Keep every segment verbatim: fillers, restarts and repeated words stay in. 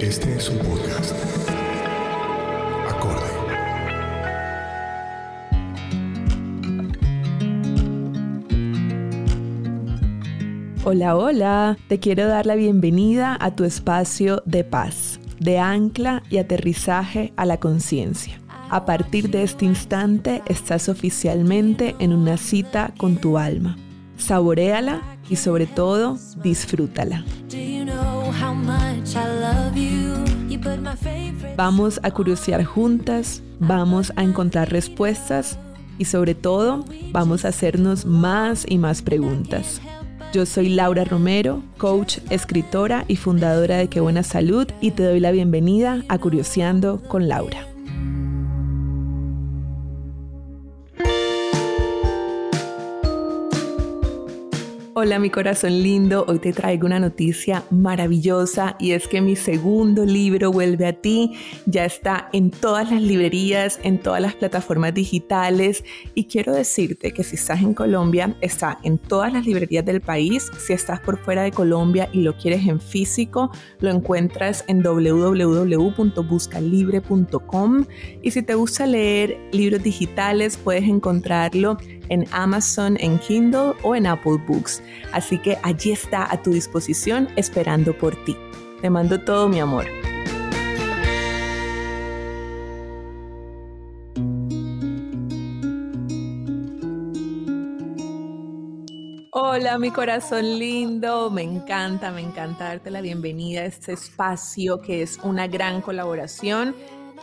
Este es un podcast. Acorde. Hola, hola. Te quiero dar la bienvenida a tu espacio de paz, de ancla y aterrizaje a la conciencia. A partir de este instante estás oficialmente en una cita con tu alma. Saboréala y sobre todo, disfrútala. Vamos a curiosear juntas, vamos a encontrar respuestas y sobre todo vamos a hacernos más y más preguntas. Yo soy Laura Romero, coach, escritora y fundadora de Qué Buena Salud, y te doy la bienvenida a Curioseando con Laura. Hola mi corazón lindo, hoy te traigo una noticia maravillosa, y es que mi segundo libro, Vuelve a Ti, ya está en todas las librerías, en todas las plataformas digitales, y quiero decirte que si estás en Colombia, está en todas las librerías del país. Si estás por fuera de Colombia y lo quieres en físico, lo encuentras en doble u doble u doble u punto busca libre punto com, y si te gusta leer libros digitales, puedes encontrarlo en Amazon, en Kindle o en Apple Books. Así que allí está a tu disposición, esperando por ti. Te mando todo mi amor. Hola mi corazón lindo, me encanta, me encanta darte la bienvenida a este espacio que es una gran colaboración.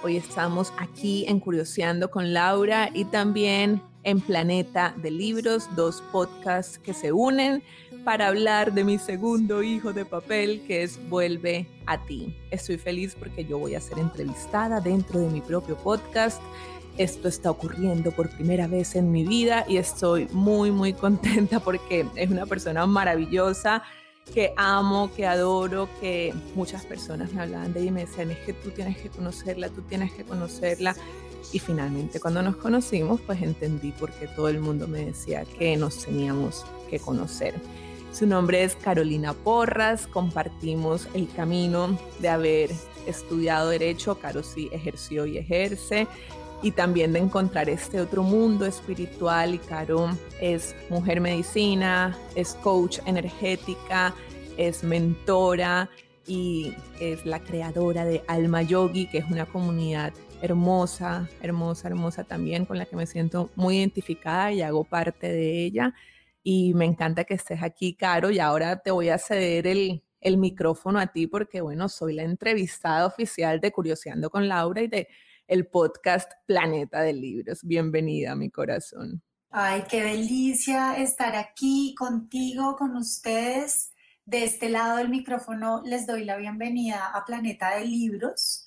Hoy estamos aquí en Curioseando con Laura y también en Planeta de Libros, dos podcasts que se unen para hablar de mi segundo hijo de papel, que es Vuelve a Ti. Estoy feliz porque yo voy a ser entrevistada dentro de mi propio podcast. Esto está ocurriendo por primera vez en mi vida y estoy muy, muy contenta porque es una persona maravillosa que amo, que adoro, que muchas personas me hablaban de ella y me decían, es que tú tienes que conocerla, tú tienes que conocerla. Y finalmente cuando nos conocimos, pues entendí por qué todo el mundo me decía que nos teníamos que conocer. Su nombre es Carolina Porras, compartimos el camino de haber estudiado Derecho, Caro sí ejerció y ejerce, y también de encontrar este otro mundo espiritual. Y Caro es mujer medicina, es coach energética, es mentora y es la creadora de Alma Yogi, que es una comunidad hermosa, hermosa, hermosa también, con la que me siento muy identificada y hago parte de ella. Y me encanta que estés aquí, Caro, y ahora te voy a ceder el... el micrófono a ti porque, bueno, soy la entrevistada oficial de Curioseando con Laura y de el podcast Planeta de Libros. Bienvenida, mi corazón. Ay, qué delicia estar aquí contigo, con ustedes. De este lado del micrófono les doy la bienvenida a Planeta de Libros,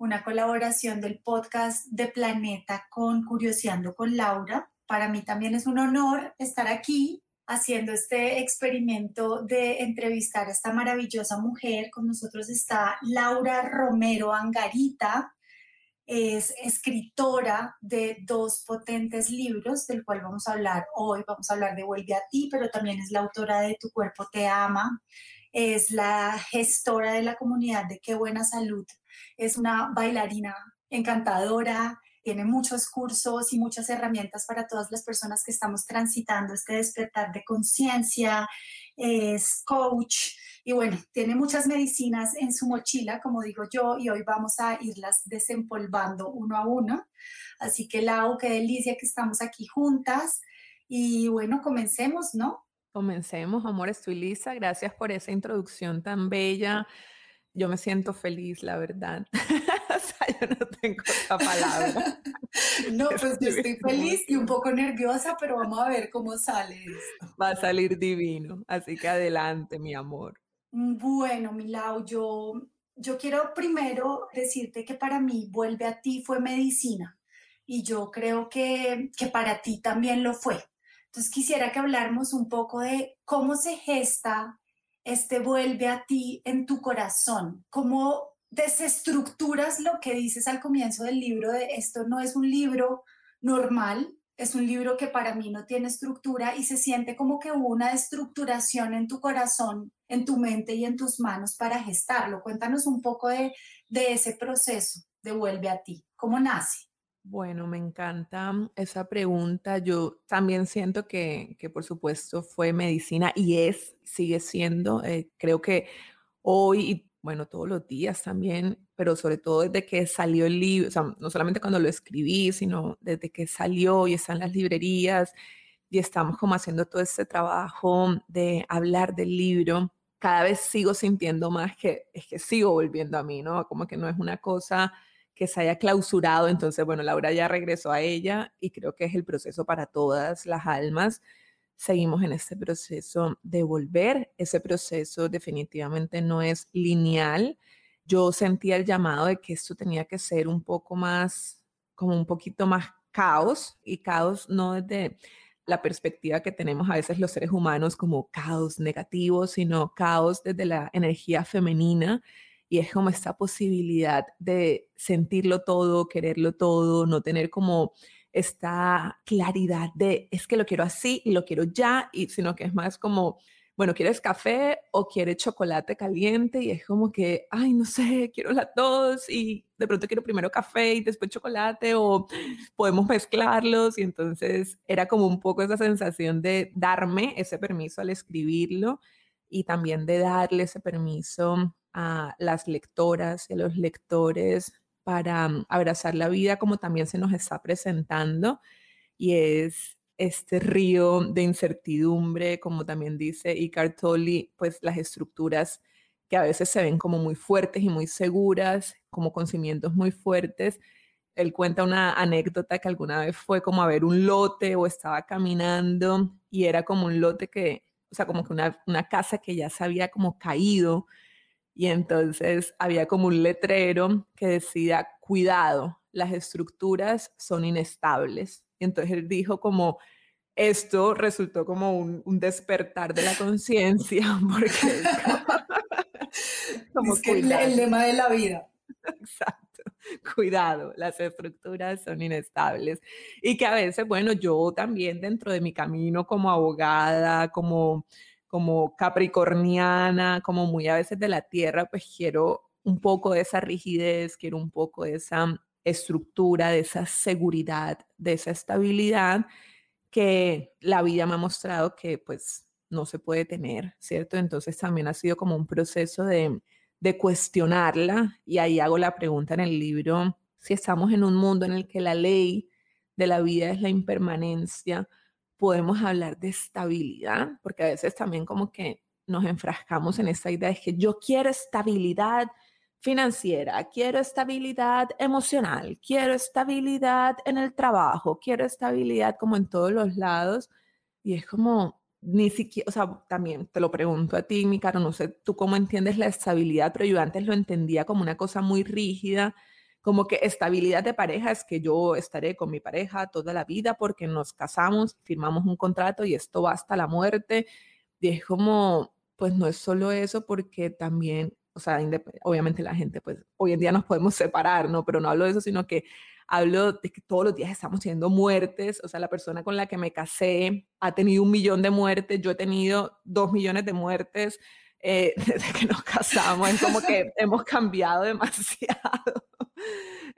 una colaboración del podcast de Planeta con Curioseando con Laura. Para mí también es un honor estar aquí haciendo este experimento de entrevistar a esta maravillosa mujer. Con nosotros está Laura Romero Angarita. Es escritora de dos potentes libros, del cual vamos a hablar hoy. Vamos a hablar de Vuelve a Ti, pero también es la autora de Tu Cuerpo Te Ama. Es la gestora de la comunidad de Qué Buena Salud. Es una bailarina encantadora, tiene muchos cursos y muchas herramientas para todas las personas que estamos transitando este despertar de conciencia, es coach y bueno, tiene muchas medicinas en su mochila, como digo yo, y hoy vamos a irlas desempolvando uno a uno. Así que Lau, qué delicia que estamos aquí juntas y bueno, comencemos, ¿no? Comencemos, amor, estoy lista. Gracias por esa introducción tan bella. Yo me siento feliz, la verdad. O sea, yo no tengo esa palabra. No, pues yo estoy feliz y un poco nerviosa, pero vamos a ver cómo sale esto. Va a salir divino, así que adelante, mi amor. Bueno, mi Lau, yo, yo quiero primero decirte que para mí Vuelve a Ti fue medicina y yo creo que, que para ti también lo fue. Entonces quisiera que habláramos un poco de cómo se gesta este Vuelve a Ti en tu corazón, cómo desestructuras lo que dices al comienzo del libro de esto no es un libro normal, es un libro que para mí no tiene estructura y se siente como que hubo una estructuración en tu corazón, en tu mente y en tus manos para gestarlo. Cuéntanos un poco de, de ese proceso de Vuelve a Ti, ¿cómo nace? Bueno, me encanta esa pregunta. Yo también siento que, que por supuesto fue medicina y es, sigue siendo, eh, creo que hoy y bueno, todos los días también, pero sobre todo desde que salió el libro, o sea, no solamente cuando lo escribí, sino desde que salió y está en las librerías y estamos como haciendo todo este trabajo de hablar del libro, cada vez sigo sintiendo más que es que sigo volviendo a mí, ¿no? Como que no es una cosa que se haya clausurado, entonces bueno, Laura ya regresó a ella y creo que es el proceso para todas las almas. Seguimos en este proceso de volver, ese proceso definitivamente no es lineal. Yo sentía el llamado de que esto tenía que ser un poco más, como un poquito más caos, y caos no desde la perspectiva que tenemos a veces los seres humanos como caos negativo, sino caos desde la energía femenina. Y es como esta posibilidad de sentirlo todo, quererlo todo, no tener como esta claridad de es que lo quiero así y lo quiero ya, y, sino que es más como, bueno, ¿quieres café o quieres chocolate caliente? Y es como que, ay, no sé, quiero las dos y de pronto quiero primero café y después chocolate o podemos mezclarlos. Y entonces era como un poco esa sensación de darme ese permiso al escribirlo y también de darle ese permiso a las lectoras y a los lectores para abrazar la vida como también se nos está presentando, y es este río de incertidumbre, como también dice Eckhart Tolle, pues las estructuras que a veces se ven como muy fuertes y muy seguras, como con cimientos muy fuertes. Él cuenta una anécdota que alguna vez fue como a ver un lote o estaba caminando y era como un lote que, o sea, como que una, una casa que ya se había como caído. Y entonces había como un letrero que decía, cuidado, las estructuras son inestables. Y entonces él dijo como, esto resultó como un, un despertar de la conciencia, porque como, como es que el, el lema de la vida. Exacto, cuidado, las estructuras son inestables. Y que a veces, bueno, yo también dentro de mi camino como abogada, como... como capricorniana, como muy a veces de la tierra, pues quiero un poco de esa rigidez, quiero un poco de esa estructura, de esa seguridad, de esa estabilidad que la vida me ha mostrado que pues no se puede tener, ¿cierto? Entonces también ha sido como un proceso de, de cuestionarla, y ahí hago la pregunta en el libro, si estamos en un mundo en el que la ley de la vida es la impermanencia, podemos hablar de estabilidad, porque a veces también como que nos enfrascamos en esta idea de que yo quiero estabilidad financiera, quiero estabilidad emocional, quiero estabilidad en el trabajo, quiero estabilidad como en todos los lados, y es como, ni siquiera, o sea, también te lo pregunto a ti, mi Caro, no sé tú cómo entiendes la estabilidad, pero yo antes lo entendía como una cosa muy rígida, como que estabilidad de pareja es que yo estaré con mi pareja toda la vida porque nos casamos, firmamos un contrato y esto va hasta la muerte. Y es como, pues no es solo eso, porque también, o sea, obviamente la gente, pues hoy en día nos podemos separar, ¿no? Pero no hablo de eso, sino que hablo de que todos los días estamos teniendo muertes. O sea, la persona con la que me casé ha tenido un millón de muertes, yo he tenido dos millones de muertes eh, desde que nos casamos. Es como que hemos cambiado demasiado.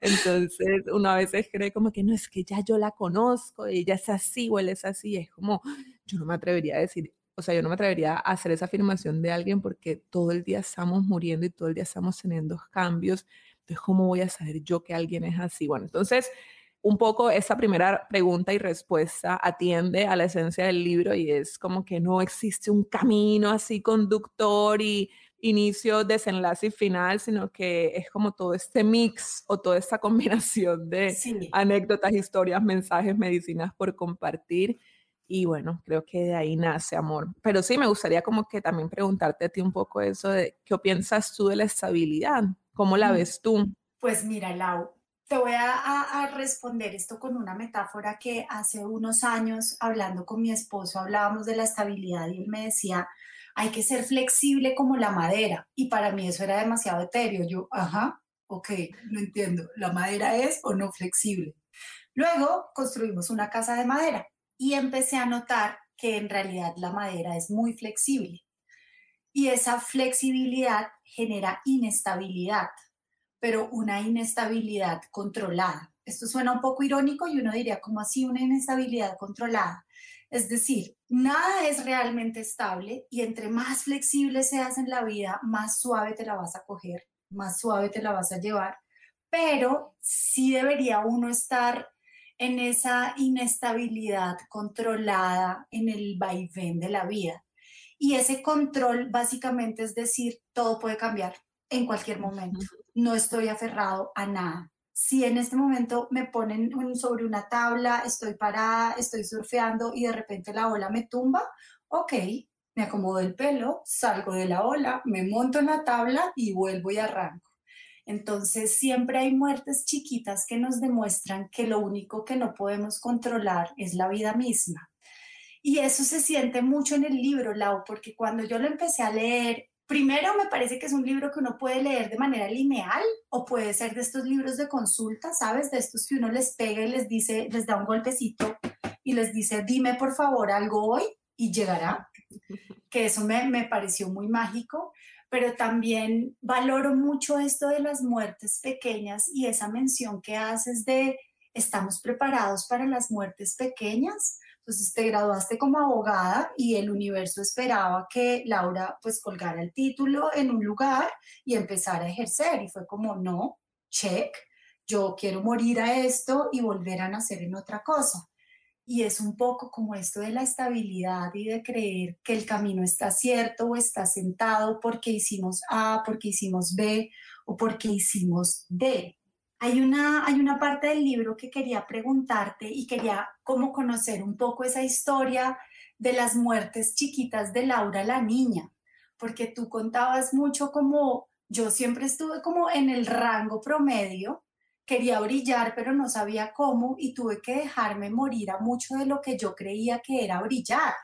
Entonces uno a veces cree como que no, es que ya yo la conozco, ella es así o él es así, es como, yo no me atrevería a decir, o sea, yo no me atrevería a hacer esa afirmación de alguien porque todo el día estamos muriendo y todo el día estamos teniendo cambios, entonces ¿cómo voy a saber yo que alguien es así? Bueno, entonces un poco esa primera pregunta y respuesta atiende a la esencia del libro y es como que no existe un camino así conductor y inicio, desenlace y final, sino que es como todo este mix o toda esta combinación de sí. anécdotas, historias, mensajes, medicinas por compartir y bueno, creo que de ahí nace amor. Pero sí, me gustaría como que también preguntarte a ti un poco eso de ¿qué piensas tú de la estabilidad? ¿Cómo la ves tú? Pues mira, Lau, te voy a, a, a responder esto con una metáfora que hace unos años, hablando con mi esposo, hablábamos de la estabilidad y él me decía, hay que ser flexible como la madera. Y para mí eso era demasiado etéreo. Yo, ajá, ok, no entiendo. ¿La madera es o no flexible? Luego construimos una casa de madera y empecé a notar que en realidad la madera es muy flexible. Y esa flexibilidad genera inestabilidad, pero una inestabilidad controlada. Esto suena un poco irónico y uno diría, ¿cómo así una inestabilidad controlada? Es decir, nada es realmente estable y entre más flexible seas en la vida, más suave te la vas a coger, más suave te la vas a llevar, pero sí debería uno estar en esa inestabilidad controlada, en el vaivén de la vida. Y ese control básicamente es decir, todo puede cambiar en cualquier momento. No estoy aferrado a nada. Si en este momento me ponen sobre una tabla, estoy parada, estoy surfeando y de repente la ola me tumba, ok, me acomodo el pelo, salgo de la ola, me monto en la tabla y vuelvo y arranco. Entonces siempre hay muertes chiquitas que nos demuestran que lo único que no podemos controlar es la vida misma. Y eso se siente mucho en el libro, Lau, porque cuando yo lo empecé a leer, primero, me parece que es un libro que uno puede leer de manera lineal o puede ser de estos libros de consulta, ¿sabes? De estos que uno les pega y les dice, les da un golpecito y les dice, dime por favor algo hoy y llegará. Que eso me, me pareció muy mágico, pero también valoro mucho esto de las muertes pequeñas y esa mención que haces de ¿estamos preparados para las muertes pequeñas? Entonces te graduaste como abogada y el universo esperaba que Laura pues colgara el título en un lugar y empezara a ejercer y fue como no, check, yo quiero morir a esto y volver a nacer en otra cosa. Y es un poco como esto de la estabilidad y de creer que el camino está cierto o está sentado porque hicimos A, porque hicimos B o porque hicimos D. Hay una, hay una parte del libro que quería preguntarte y quería como conocer un poco esa historia de las muertes chiquitas de Laura la niña, porque tú contabas mucho como yo siempre estuve como en el rango promedio, quería brillar pero no sabía cómo y tuve que dejarme morir a mucho de lo que yo creía que era brillar,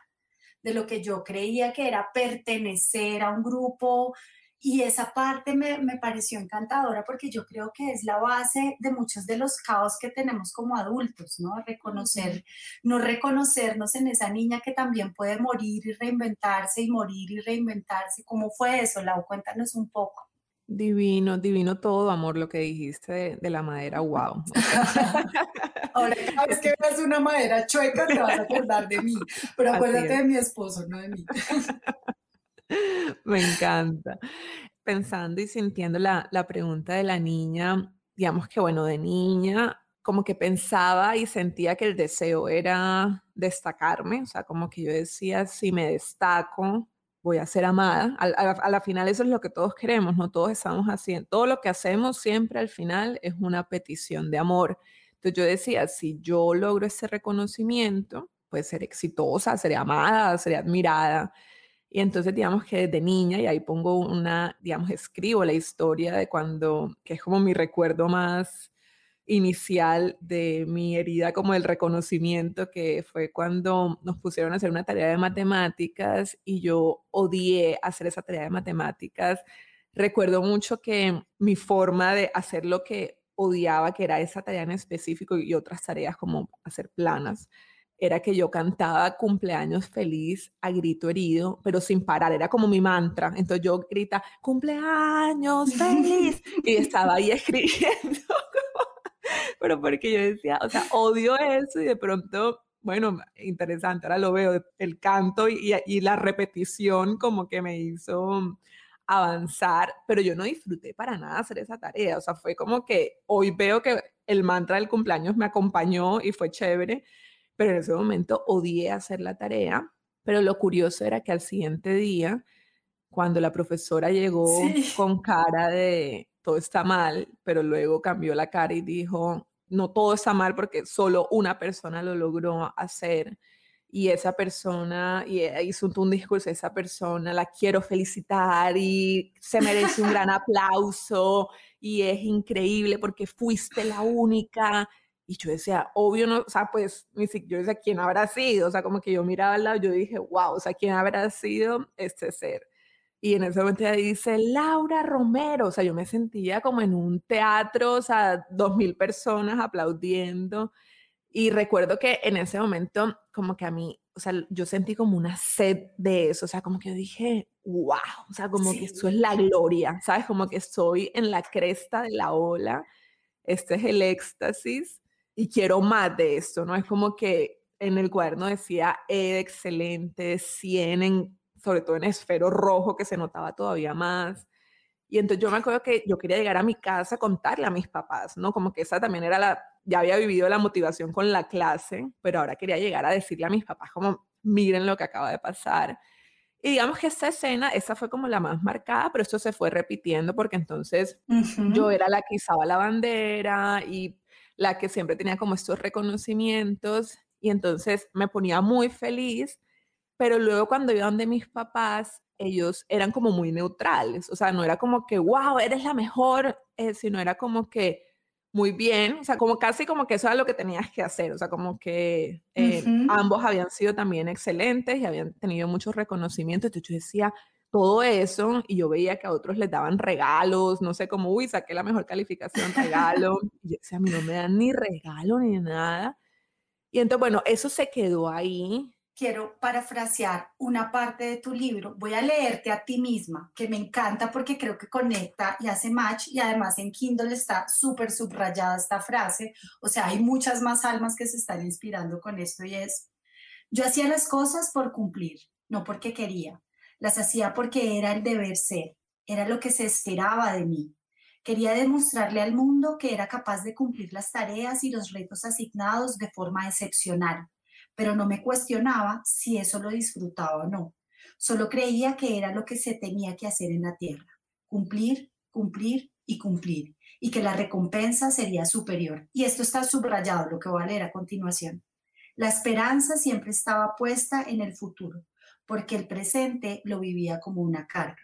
de lo que yo creía que era pertenecer a un grupo. Y esa parte me, me pareció encantadora porque yo creo que es la base de muchos de los caos que tenemos como adultos, ¿no? Reconocer, no reconocernos en esa niña que también puede morir y reinventarse y morir y reinventarse. ¿Cómo fue eso, Lau? Cuéntanos un poco. Divino, divino todo, amor, lo que dijiste de, de la madera, wow. Ahora cada vez que veas una madera chueca te vas a acordar de mí, pero acuérdate de mi esposo, no de mí. Me encanta. Pensando y sintiendo la, la pregunta de la niña, digamos que bueno, de niña como que pensaba y sentía que el deseo era destacarme, o sea, como que yo decía, si me destaco, voy a ser amada. A, a, a la final eso es lo que todos queremos, ¿no? Todos estamos haciendo, todo lo que hacemos siempre al final es una petición de amor. Entonces yo decía, si yo logro ese reconocimiento, pues seré exitosa, seré amada, seré admirada. Y entonces, digamos que desde niña, y ahí pongo una, digamos, escribo la historia de cuando, que es como mi recuerdo más inicial de mi herida, como el reconocimiento, que fue cuando nos pusieron a hacer una tarea de matemáticas y yo odié hacer esa tarea de matemáticas. Recuerdo mucho que mi forma de hacer lo que odiaba, que era esa tarea en específico y otras tareas como hacer planas, era que yo cantaba cumpleaños feliz a grito herido, pero sin parar, era como mi mantra. Entonces yo gritaba, cumpleaños feliz, y estaba ahí escribiendo, pero porque yo decía, o sea, odio eso, y de pronto, bueno, interesante, ahora lo veo, el canto y, y la repetición como que me hizo avanzar, pero yo no disfruté para nada hacer esa tarea, o sea, fue como que hoy veo que el mantra del cumpleaños me acompañó y fue chévere, pero en ese momento odié hacer la tarea, pero lo curioso era que al siguiente día, cuando la profesora llegó sí. con cara de todo está mal, pero luego cambió la cara y dijo, no todo está mal porque solo una persona lo logró hacer, y esa persona, y hizo un discurso, esa persona la quiero felicitar y se merece un gran aplauso y es increíble porque fuiste la única. Y yo decía, obvio, no, o sea, pues, yo decía, ¿quién habrá sido? O sea, como que yo miraba al lado, yo dije, wow, o sea, ¿quién habrá sido este ser? Y en ese momento ella dice, Laura Romero, o sea, yo me sentía como en un teatro, o sea, dos mil personas aplaudiendo. Y recuerdo que en ese momento, como que a mí, o sea, yo sentí como una sed de eso, o sea, como que yo dije, wow, o sea, como sí. que eso es la gloria, ¿sabes? Como que estoy en la cresta de la ola, este es el éxtasis. Y quiero más de esto, ¿no? Es como que en el cuaderno decía E excelente, cien, en, sobre todo en esfero rojo, que se notaba todavía más. Y entonces yo me acuerdo que yo quería llegar a mi casa a contarle a mis papás, ¿no? Como que esa también era la... Ya había vivido la motivación con la clase, pero ahora quería llegar a decirle a mis papás como, miren lo que acaba de pasar. Y digamos que esa escena, esa fue como la más marcada, pero esto se fue repitiendo porque entonces uh-huh. yo era la que izaba la bandera y... la que siempre tenía como estos reconocimientos, y entonces me ponía muy feliz, pero luego cuando iba donde mis papás, ellos eran como muy neutrales, o sea, no era como que, wow, eres la mejor, eh, sino era como que, muy bien, o sea, como casi como que eso era lo que tenías que hacer, o sea, como que eh, uh-huh. ambos habían sido también excelentes y habían tenido muchos reconocimientos, entonces yo decía, todo eso, y yo veía que a otros les daban regalos, no sé, como, uy, saqué la mejor calificación, regalo, y yo decía, a mí no me dan ni regalo ni nada, y entonces, bueno, eso se quedó ahí. Quiero parafrasear una parte de tu libro, voy a leerte a ti misma, que me encanta porque creo que conecta y hace match, y además en Kindle está súper subrayada esta frase, o sea, hay muchas más almas que se están inspirando con esto, y es, yo hacía las cosas por cumplir, no porque quería. Las hacía porque era el deber ser, era lo que se esperaba de mí. Quería demostrarle al mundo que era capaz de cumplir las tareas y los retos asignados de forma excepcional, pero no me cuestionaba si eso lo disfrutaba o no. Solo creía que era lo que se tenía que hacer en la tierra, cumplir, cumplir y cumplir, y que la recompensa sería superior. Y esto está subrayado, lo que voy a leer a continuación. La esperanza siempre estaba puesta en el futuro, porque el presente lo vivía como una carga.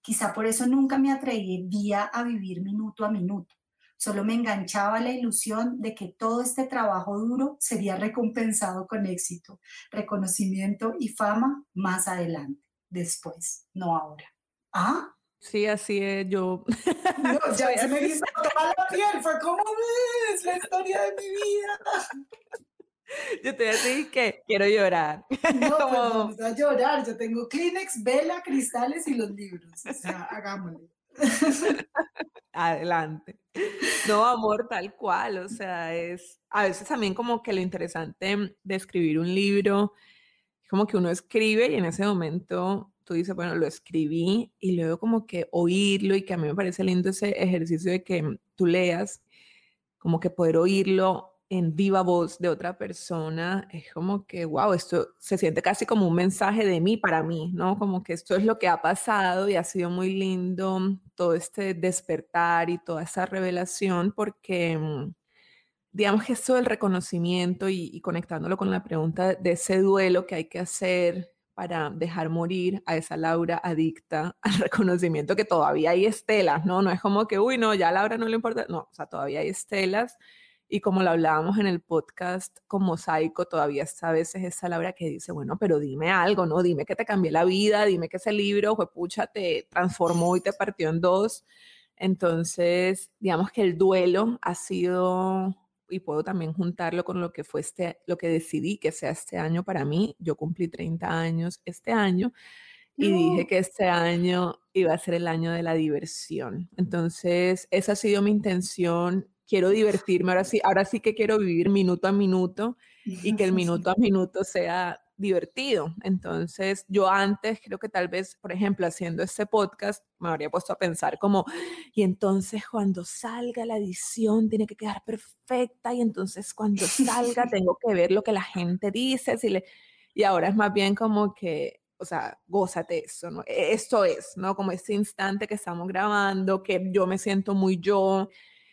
Quizá por eso nunca me atrevía a vivir minuto a minuto. Solo me enganchaba la ilusión de que todo este trabajo duro sería recompensado con éxito, reconocimiento y fama más adelante, después, no ahora. ¿Ah? Sí, así es, yo... No, ya se me hizo toda la piel, fue como ves la historia de mi vida. Yo te voy a decir que quiero llorar. No, como... pues vamos a llorar. Yo tengo Kleenex, vela, cristales y los libros. O sea, hagámoslo. Adelante. No, amor, tal cual. O sea, es... A veces también como que lo interesante de escribir un libro es como que uno escribe y en ese momento tú dices, bueno, lo escribí, y luego como que oírlo, y que a mí me parece lindo ese ejercicio de que tú leas, como que poder oírlo en viva voz de otra persona, es como que, wow, esto se siente casi como un mensaje de mí para mí, ¿no? Como que esto es lo que ha pasado, y ha sido muy lindo todo este despertar y toda esa revelación, porque digamos que esto del reconocimiento y, y conectándolo con la pregunta de ese duelo que hay que hacer para dejar morir a esa Laura adicta al reconocimiento, que todavía hay estelas, ¿no? No es como que, uy, no, ya a Laura no le importa, no, o sea, todavía hay estelas. Y como lo hablábamos en el podcast con Mosaico, todavía está a veces esa Laura que dice, bueno, pero dime algo, ¿no? Dime que te cambié la vida, dime que ese libro, juepucha, te transformó y te partió en dos. Entonces, digamos que el duelo ha sido, y puedo también juntarlo con lo que fue este, lo que decidí que sea este año para mí. Yo cumplí treinta años este año y no. dije que este año iba a ser el año de la diversión. Entonces, esa ha sido mi intención. Quiero divertirme, ahora sí, ahora sí que quiero vivir minuto a minuto y que el minuto a minuto sea divertido. Entonces, yo antes creo que tal vez, por ejemplo, haciendo este podcast, me habría puesto a pensar como, y entonces cuando salga la edición tiene que quedar perfecta, y entonces cuando salga tengo que ver lo que la gente dice, si le... y ahora es más bien como que, o sea, gózate eso, ¿no? Esto es, ¿no? Como este instante que estamos grabando, que yo me siento muy yo,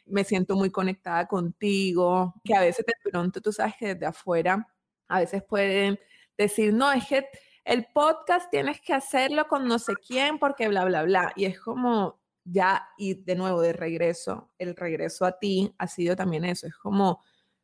me siento muy conectada contigo, que a veces de pronto tú sabes que desde afuera a veces pueden decir, no, es que el podcast tienes que hacerlo con no sé quién porque bla, bla, bla. Y es como ya, y de nuevo de regreso, el regreso a ti ha sido también eso. Es como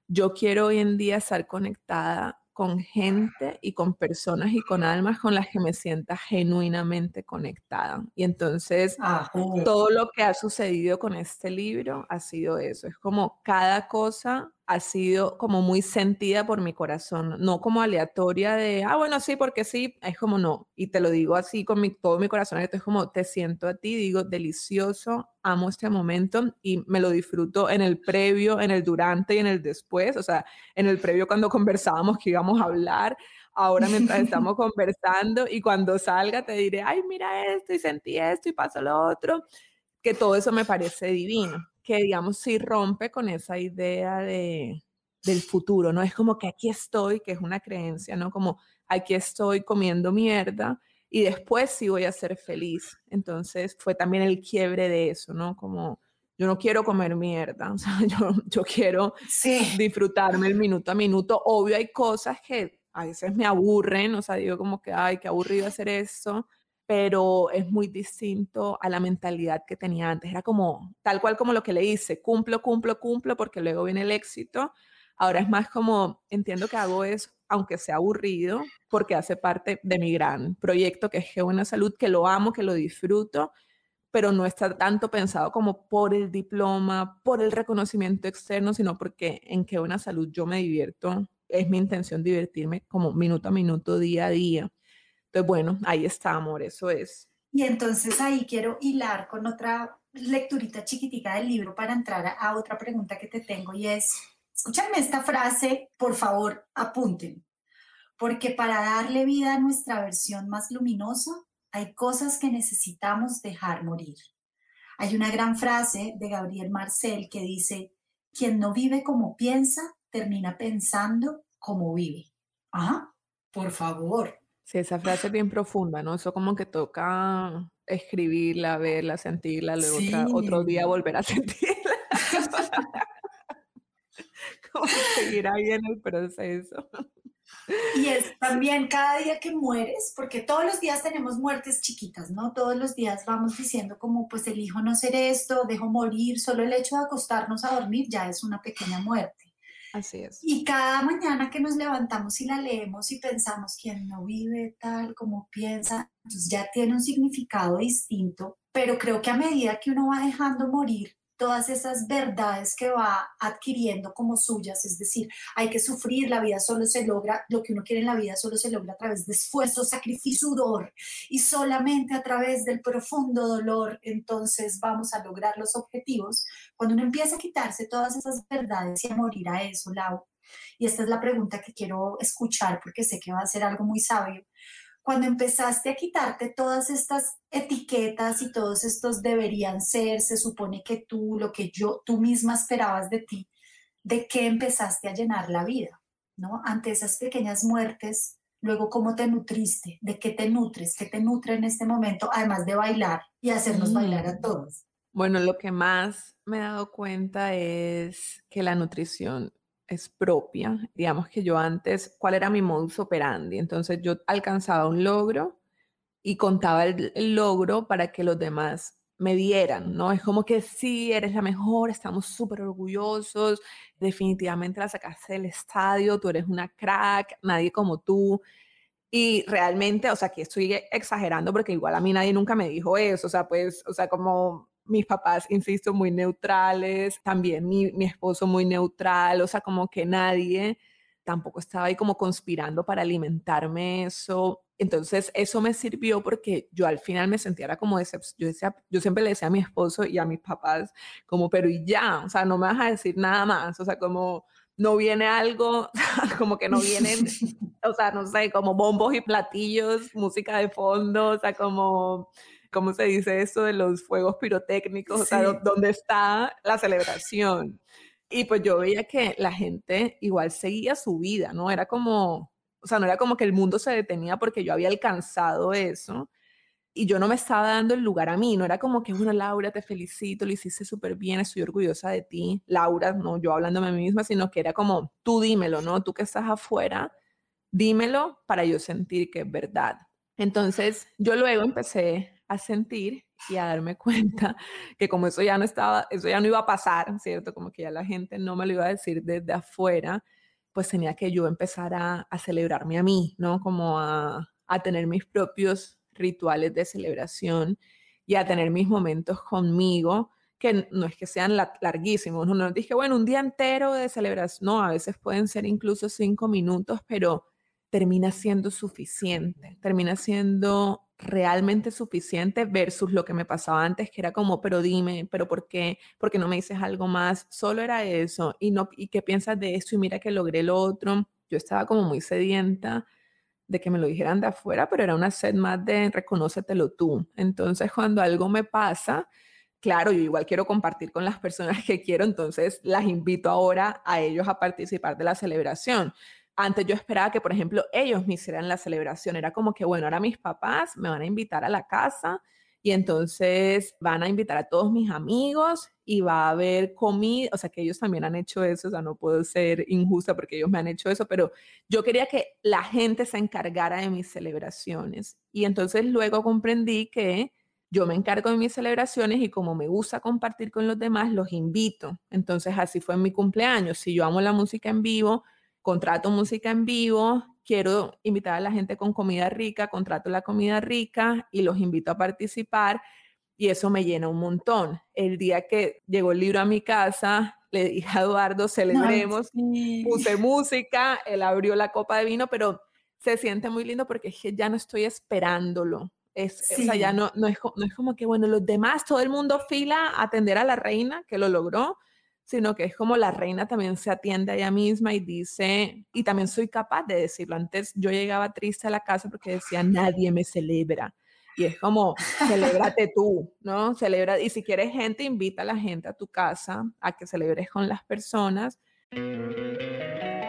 yo quiero hoy en día estar conectada con gente y con personas y con almas con las que me sienta genuinamente conectada. Y entonces ah, sí. todo lo que ha sucedido con este libro ha sido eso. Es como cada cosa ha sido como muy sentida por mi corazón, no como aleatoria de, ah, bueno, sí, porque sí, es como no. Y te lo digo así con mi, todo mi corazón, es como te siento a ti, digo, delicioso, amo este momento y me lo disfruto en el previo, en el durante y en el después. O sea, en el previo cuando conversábamos que íbamos a hablar, ahora mientras estamos conversando, y cuando salga te diré, ay, mira esto y sentí esto y pasó lo otro, que todo eso me parece divino, que digamos sí rompe con esa idea de, del futuro, ¿no? Es como que aquí estoy, que es una creencia, ¿no? Como aquí estoy comiendo mierda, y después sí voy a ser feliz. Entonces fue también el quiebre de eso, ¿no? Como yo no quiero comer mierda, o sea, yo, yo quiero sí. disfrutarme el minuto a minuto. Obvio hay cosas que a veces me aburren, o sea, digo como que, ay, qué aburrido hacer esto, pero es muy distinto a la mentalidad que tenía antes. Era como, tal cual como lo que le hice, cumplo, cumplo, cumplo, porque luego viene el éxito. Ahora es más como, entiendo que hago eso, aunque sea aburrido, porque hace parte de mi gran proyecto, que es Qué Buena Salud, que lo amo, que lo disfruto, pero no está tanto pensado como por el diploma, por el reconocimiento externo, sino porque en Qué Buena Salud yo me divierto. Es mi intención divertirme como minuto a minuto, día a día. Entonces, bueno, ahí está, amor, eso es. Y entonces ahí quiero hilar con otra lecturita chiquitica del libro para entrar a, a otra pregunta que te tengo, y es... Escúchame esta frase, por favor, apunten, porque para darle vida a nuestra versión más luminosa, hay cosas que necesitamos dejar morir. Hay una gran frase de Gabriel Marcel que dice, quien no vive como piensa, termina pensando como vive. Ajá, por favor. Sí, esa frase es bien profunda, ¿no? Eso como que toca escribirla, verla, sentirla, luego sí. otra, otro día volver a sentirla. Seguirá bien el proceso. Y es también cada día que mueres, porque todos los días tenemos muertes chiquitas, ¿no? Todos los días vamos diciendo como, pues elijo no hacer esto, dejo morir, solo el hecho de acostarnos a dormir ya es una pequeña muerte. Así es. Y cada mañana que nos levantamos y la leemos y pensamos, quien no vive tal como piensa, entonces ya tiene un significado distinto, pero creo que a medida que uno va dejando morir todas esas verdades que va adquiriendo como suyas, es decir, hay que sufrir, la vida solo se logra, lo que uno quiere en la vida solo se logra a través de esfuerzo, sacrificio, sudor, y solamente a través del profundo dolor, entonces vamos a lograr los objetivos. Cuando uno empieza a quitarse todas esas verdades y a morir a eso, Lau, y esta es la pregunta que quiero escuchar porque sé que va a ser algo muy sabio, cuando empezaste a quitarte todas estas etiquetas y todos estos deberían ser, se supone que tú, lo que yo, tú misma esperabas de ti, ¿de qué empezaste a llenar la vida, ¿no? Ante esas pequeñas muertes, luego ¿cómo te nutriste? ¿De qué te nutres? ¿Qué te nutre en este momento? Además de bailar y hacernos mm. bailar a todos. Bueno, lo que más me he dado cuenta es que la nutrición es propia. Digamos que yo antes, ¿cuál era mi modus operandi? Entonces yo alcanzaba un logro y contaba el, el logro para que los demás me dieran, ¿no? Es como que sí, eres la mejor, estamos súper orgullosos, definitivamente la sacaste del estadio, tú eres una crack, nadie como tú. Y realmente, o sea, aquí estoy exagerando porque igual a mí nadie nunca me dijo eso, o sea, pues, o sea, como... mis papás, insisto, muy neutrales, también mi, mi esposo muy neutral, o sea, como que nadie tampoco estaba ahí como conspirando para alimentarme eso. Entonces eso me sirvió porque yo al final me sentía como decepción. Yo, decía, yo siempre le decía a mi esposo y a mis papás como, pero y ya, o sea, no me vas a decir nada más, o sea, como no viene algo, como que no vienen, o sea, no sé, como bombos y platillos, música de fondo, o sea, como... ¿Cómo se dice eso de los fuegos pirotécnicos? Sí. O sea, ¿dónde está la celebración? Y pues yo veía que la gente igual seguía su vida, ¿no? Era como, o sea, no era como que el mundo se detenía porque yo había alcanzado eso y yo no me estaba dando el lugar a mí. No era como que, bueno, Laura, te felicito, lo hiciste súper bien, estoy orgullosa de ti. Laura, no yo hablándome a mí misma, sino que era como, tú dímelo, ¿no? Tú que estás afuera, dímelo para yo sentir que es verdad. Entonces, yo luego empecé a sentir y a darme cuenta que como eso ya no estaba, eso ya no iba a pasar, ¿cierto? Como que ya la gente no me lo iba a decir desde afuera, pues tenía que yo empezar a, a celebrarme a mí, ¿no? Como a, a tener mis propios rituales de celebración y a tener mis momentos conmigo, que no es que sean la, larguísimos, no, no dije, bueno, un día entero de celebración, no, a veces pueden ser incluso cinco minutos, pero termina siendo suficiente, termina siendo realmente suficiente versus lo que me pasaba antes, que era como, pero dime, pero ¿por qué? ¿Por qué no me dices algo más? Solo era eso, y, no, ¿y qué piensas de esto? Y mira que logré lo otro. Yo estaba como muy sedienta de que me lo dijeran de afuera, pero era una sed más de reconócetelo tú. Entonces, cuando algo me pasa, claro, yo igual quiero compartir con las personas que quiero, entonces las invito ahora a ellos a participar de la celebración. Antes yo esperaba que, por ejemplo, ellos me hicieran la celebración. Era como que, bueno, ahora mis papás me van a invitar a la casa y entonces van a invitar a todos mis amigos y va a haber comida. O sea, que ellos también han hecho eso. O sea, no puedo ser injusta porque ellos me han hecho eso. Pero yo quería que la gente se encargara de mis celebraciones. Y entonces luego comprendí que yo me encargo de mis celebraciones y como me gusta compartir con los demás, los invito. Entonces así fue en mi cumpleaños. Si yo amo la música en vivo, contrato música en vivo, quiero invitar a la gente con comida rica, contrato la comida rica y los invito a participar y eso me llena un montón. El día que llegó el libro a mi casa, le dije a Eduardo, celebremos, no, sí. Puse música, él abrió la copa de vino, pero se siente muy lindo porque es que ya no estoy esperándolo. Es, sí. O sea, ya no, no, es, no es como que, bueno, los demás, todo el mundo fila a atender a la reina que lo logró, sino que es como la reina también se atiende a ella misma y dice, y también soy capaz de decirlo. Antes yo llegaba triste a la casa porque decía, nadie me celebra. Y es como, celébrate tú, ¿no? Celebra, y si quieres gente, invita a la gente a tu casa a que celebres con las personas.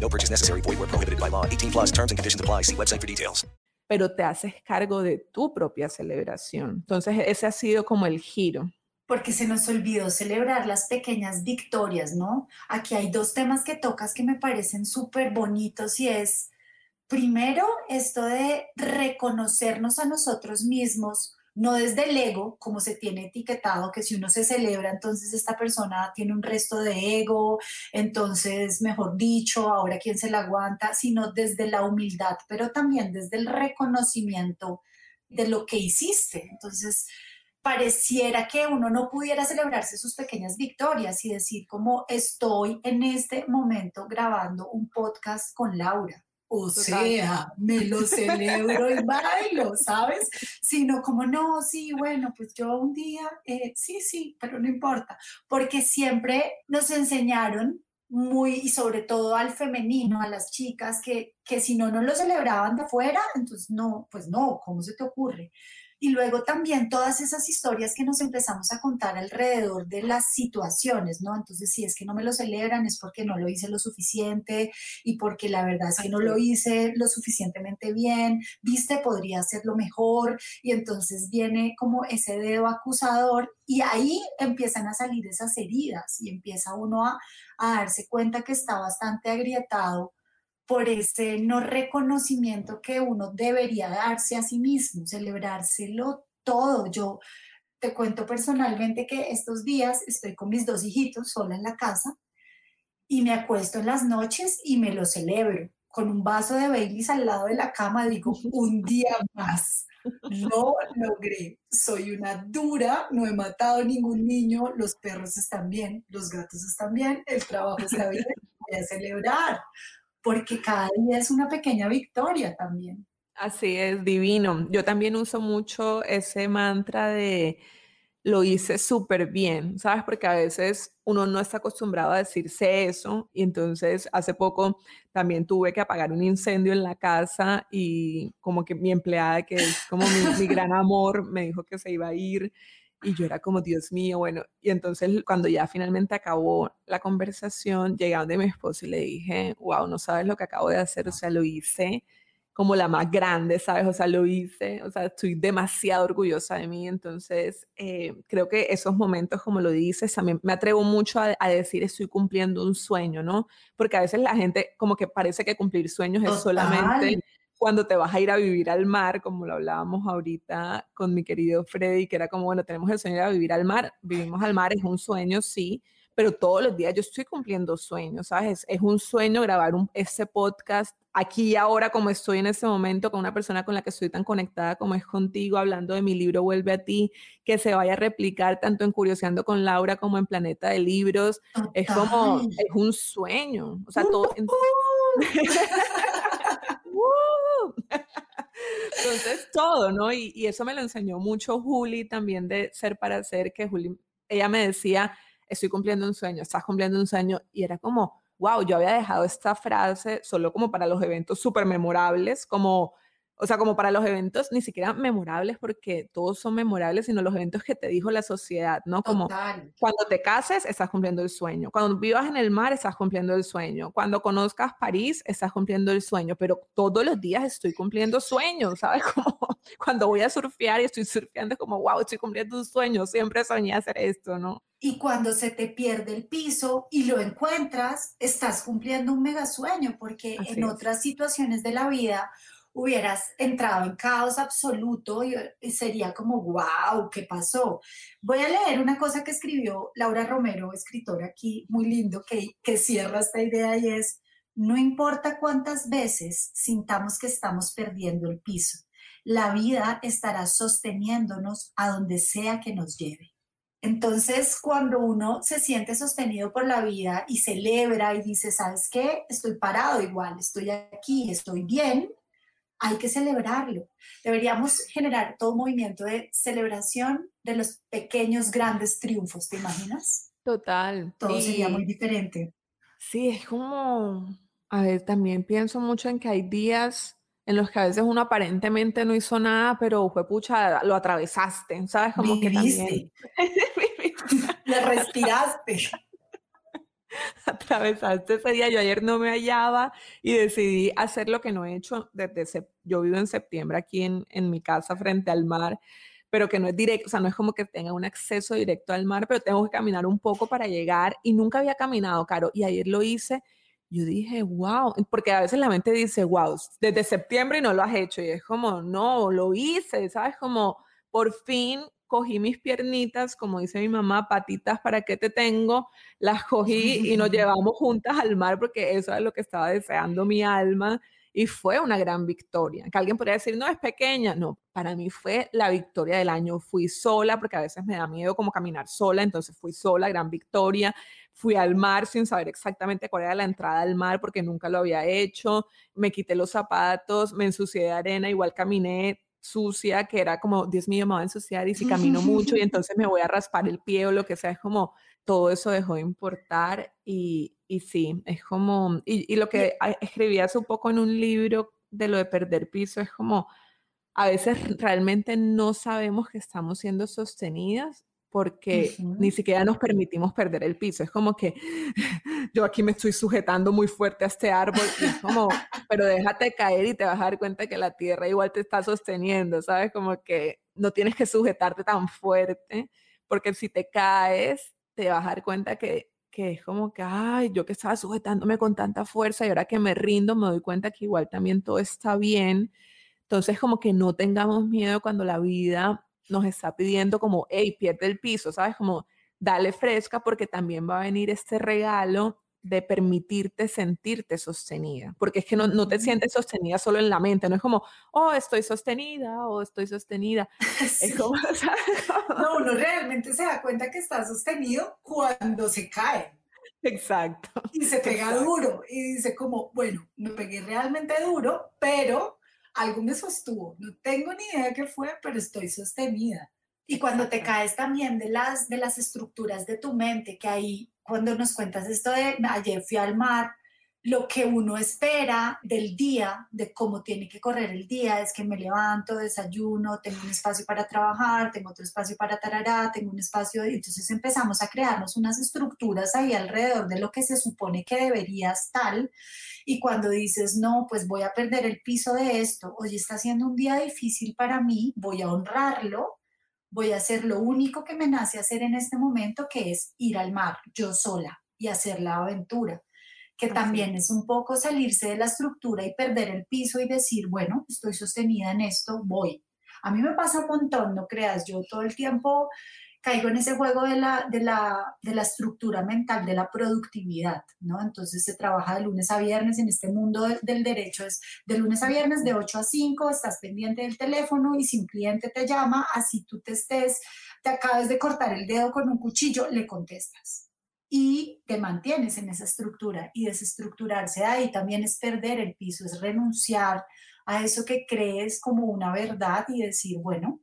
No purchase necessary. Void where prohibited by law. eighteen plus terms and conditions apply. See website for details. Pero te haces cargo de tu propia celebración. Entonces, ese ha sido como el giro. Porque se nos olvidó celebrar las pequeñas victorias, ¿no? Aquí hay dos temas que tocas que me parecen súper bonitos y es, primero, esto de reconocernos a nosotros mismos, no desde el ego, como se tiene etiquetado, que si uno se celebra, entonces esta persona tiene un resto de ego, entonces, mejor dicho, ahora quién se la aguanta, sino desde la humildad, pero también desde el reconocimiento de lo que hiciste. Entonces, pareciera que uno no pudiera celebrarse sus pequeñas victorias y decir como estoy en este momento grabando un podcast con Laura. O sea, me lo celebro y bailo, ¿sabes? Sino como, no, sí, bueno, pues yo un día, eh, sí, sí, pero no importa. Porque siempre nos enseñaron muy, y sobre todo al femenino, a las chicas, que, que si no, no lo celebraban de afuera, entonces no, pues no, ¿cómo se te ocurre? Y luego también todas esas historias que nos empezamos a contar alrededor de las situaciones, ¿no? Entonces, si es que no me lo celebran es porque no lo hice lo suficiente y porque la verdad es que no lo hice lo suficientemente bien, viste, podría hacerlo mejor, y entonces viene como ese dedo acusador y ahí empiezan a salir esas heridas y empieza uno a, a darse cuenta que está bastante agrietado por ese no reconocimiento que uno debería darse a sí mismo, celebrárselo todo. Yo te cuento personalmente que estos días estoy con mis dos hijitos sola en la casa y me acuesto en las noches y me lo celebro con un vaso de Baileys al lado de la cama. Digo, un día más, lo logré, soy una dura, no he matado a ningún niño, los perros están bien, los gatos están bien, el trabajo está bien, voy a celebrar. Porque cada día es una pequeña victoria también. Así es, divino. Yo también uso mucho ese mantra de lo hice súper bien, ¿sabes? Porque a veces uno no está acostumbrado a decirse eso, y entonces hace poco también tuve que apagar un incendio en la casa y como que mi empleada, que es como mi, mi gran amor, me dijo que se iba a ir. Y yo era como, Dios mío, bueno, y entonces cuando ya finalmente acabó la conversación, llegué a donde mi esposo y le dije, wow, no sabes lo que acabo de hacer, o sea, lo hice como la más grande, ¿sabes? O sea, lo hice, o sea, estoy demasiado orgullosa de mí. Entonces eh, creo que esos momentos, como lo dices, también me atrevo mucho a, a decir estoy cumpliendo un sueño, ¿no? Porque a veces la gente como que parece que cumplir sueños Total. Es solamente... cuando te vas a ir a vivir al mar, como lo hablábamos ahorita con mi querido Freddy, que era como, bueno, tenemos el sueño de vivir al mar, vivimos al mar, es un sueño, sí, pero todos los días yo estoy cumpliendo sueños, ¿sabes? Es, es un sueño grabar un, ese podcast aquí y ahora, como estoy en ese momento, con una persona con la que estoy tan conectada como es contigo, hablando de mi libro Vuelve a Ti, que se vaya a replicar tanto en Curioseando con Laura como en Planeta de Libros. Total. Es como, es un sueño, o sea, todo... Entonces todo, ¿no? Y, y eso me lo enseñó mucho Juli también, de ser para hacer, que Juli, ella me decía, estoy cumpliendo un sueño, estás cumpliendo un sueño, y era como, wow, yo había dejado esta frase solo como para los eventos súper memorables, como, o sea, como para los eventos ni siquiera memorables, porque todos son memorables, sino los eventos que te dijo la sociedad, ¿no? Como Total. Cuando te cases, estás cumpliendo el sueño. Cuando vivas en el mar, estás cumpliendo el sueño. Cuando conozcas París, estás cumpliendo el sueño. Pero todos los días estoy cumpliendo sueños, ¿sabes? Como cuando voy a surfear y estoy surfeando, es como, wow, estoy cumpliendo un sueño. Siempre soñé hacer esto, ¿no? Y cuando se te pierde el piso y lo encuentras, estás cumpliendo un mega sueño, porque Así en es. Otras situaciones de la vida... hubieras entrado en caos absoluto y sería como, wow, ¿qué pasó? Voy a leer una cosa que escribió Laura Romero, escritora aquí, muy lindo, que, que cierra esta idea, y es, no importa cuántas veces sintamos que estamos perdiendo el piso, la vida estará sosteniéndonos a donde sea que nos lleve. Entonces, cuando uno se siente sostenido por la vida y celebra y dice, ¿sabes qué? Estoy parado igual, estoy aquí, estoy bien, hay que celebrarlo. Deberíamos generar todo un movimiento de celebración de los pequeños, grandes triunfos, ¿te imaginas? Total. Todo y, sería muy diferente. Sí, es como... A ver, también pienso mucho en que hay días en los que a veces uno aparentemente no hizo nada, pero juepucha, lo atravesaste, ¿sabes? Como Viviste. Que también... Le respiraste. Atravesaste ese día. Yo ayer no me hallaba y decidí hacer lo que no he hecho desde sep- yo vivo en septiembre aquí en, en mi casa frente al mar, pero que no es directo, o sea, no es como que tenga un acceso directo al mar, pero tengo que caminar un poco para llegar, y nunca había caminado, Caro, y ayer lo hice. Yo dije, wow, porque a veces la mente dice, wow, desde septiembre y no lo has hecho, y es como, no, lo hice, ¿sabes? Como, por fin cogí mis piernitas, como dice mi mamá, patitas, ¿para qué te tengo? Las cogí y nos llevamos juntas al mar, porque eso es lo que estaba deseando mi alma, y fue una gran victoria. Que alguien podría decir, no, es pequeña. No, para mí fue la victoria del año. Fui sola, porque a veces me da miedo como caminar sola, entonces fui sola, gran victoria. Fui al mar sin saber exactamente cuál era la entrada al mar, porque nunca lo había hecho. Me quité los zapatos, me ensucié de arena, igual caminé sucia, que era como, Dios mío, me va a ensuciar, y si camino mucho y entonces me voy a raspar el pie o lo que sea. Es como, todo eso dejó de importar, y, Y sí, es como, y, y lo que escribí hace un poco en un libro de lo de perder piso, es como, a veces realmente no sabemos que estamos siendo sostenidas porque uh-huh. ni siquiera nos permitimos perder el piso. Es como que yo aquí me estoy sujetando muy fuerte a este árbol, y es como, pero déjate caer y te vas a dar cuenta que la tierra igual te está sosteniendo, ¿sabes? Como que no tienes que sujetarte tan fuerte, porque si te caes, te vas a dar cuenta que, que es como que, ay, yo que estaba sujetándome con tanta fuerza y ahora que me rindo me doy cuenta que igual también todo está bien. Entonces, como que no tengamos miedo cuando la vida nos está pidiendo como, hey, pierde el piso, ¿sabes? Como, dale fresca, porque también va a venir este regalo de permitirte sentirte sostenida, porque es que no, no te sientes sostenida solo en la mente, no es como, oh, estoy sostenida, o oh, estoy sostenida, sí. Es como, ¿sabes? No, uno realmente se da cuenta que está sostenido cuando se cae. Exacto. Y se pega Exacto. duro, y dice como, bueno, me pegué realmente duro, pero... algo me sostuvo, no tengo ni idea qué fue, pero estoy sostenida. Y cuando te caes también de las, de las estructuras de tu mente, que ahí cuando nos cuentas esto de ayer fui al mar, lo que uno espera del día, de cómo tiene que correr el día, es que me levanto, desayuno, tengo un espacio para trabajar, tengo otro espacio para tarará, tengo un espacio, y entonces empezamos a crearnos unas estructuras ahí alrededor de lo que se supone que deberías tal, y cuando dices, no, pues voy a perder el piso de esto, hoy está siendo un día difícil para mí, voy a honrarlo, voy a hacer lo único que me nace hacer en este momento, que es ir al mar, yo sola, y hacer la aventura. Que también es un poco salirse de la estructura y perder el piso y decir, bueno, estoy sostenida en esto, voy. A mí me pasa un montón, no creas, yo todo el tiempo caigo en ese juego de la, de la, de la estructura mental, de la productividad, ¿no? Entonces se trabaja de lunes a viernes en este mundo del, del derecho, es de lunes a viernes de ocho a cinco, estás pendiente del teléfono y si un cliente te llama, así tú te estés, te acabes de cortar el dedo con un cuchillo, le contestas. Y te mantienes en esa estructura, y desestructurarse ahí también es perder el piso, es renunciar a eso que crees como una verdad y decir, bueno,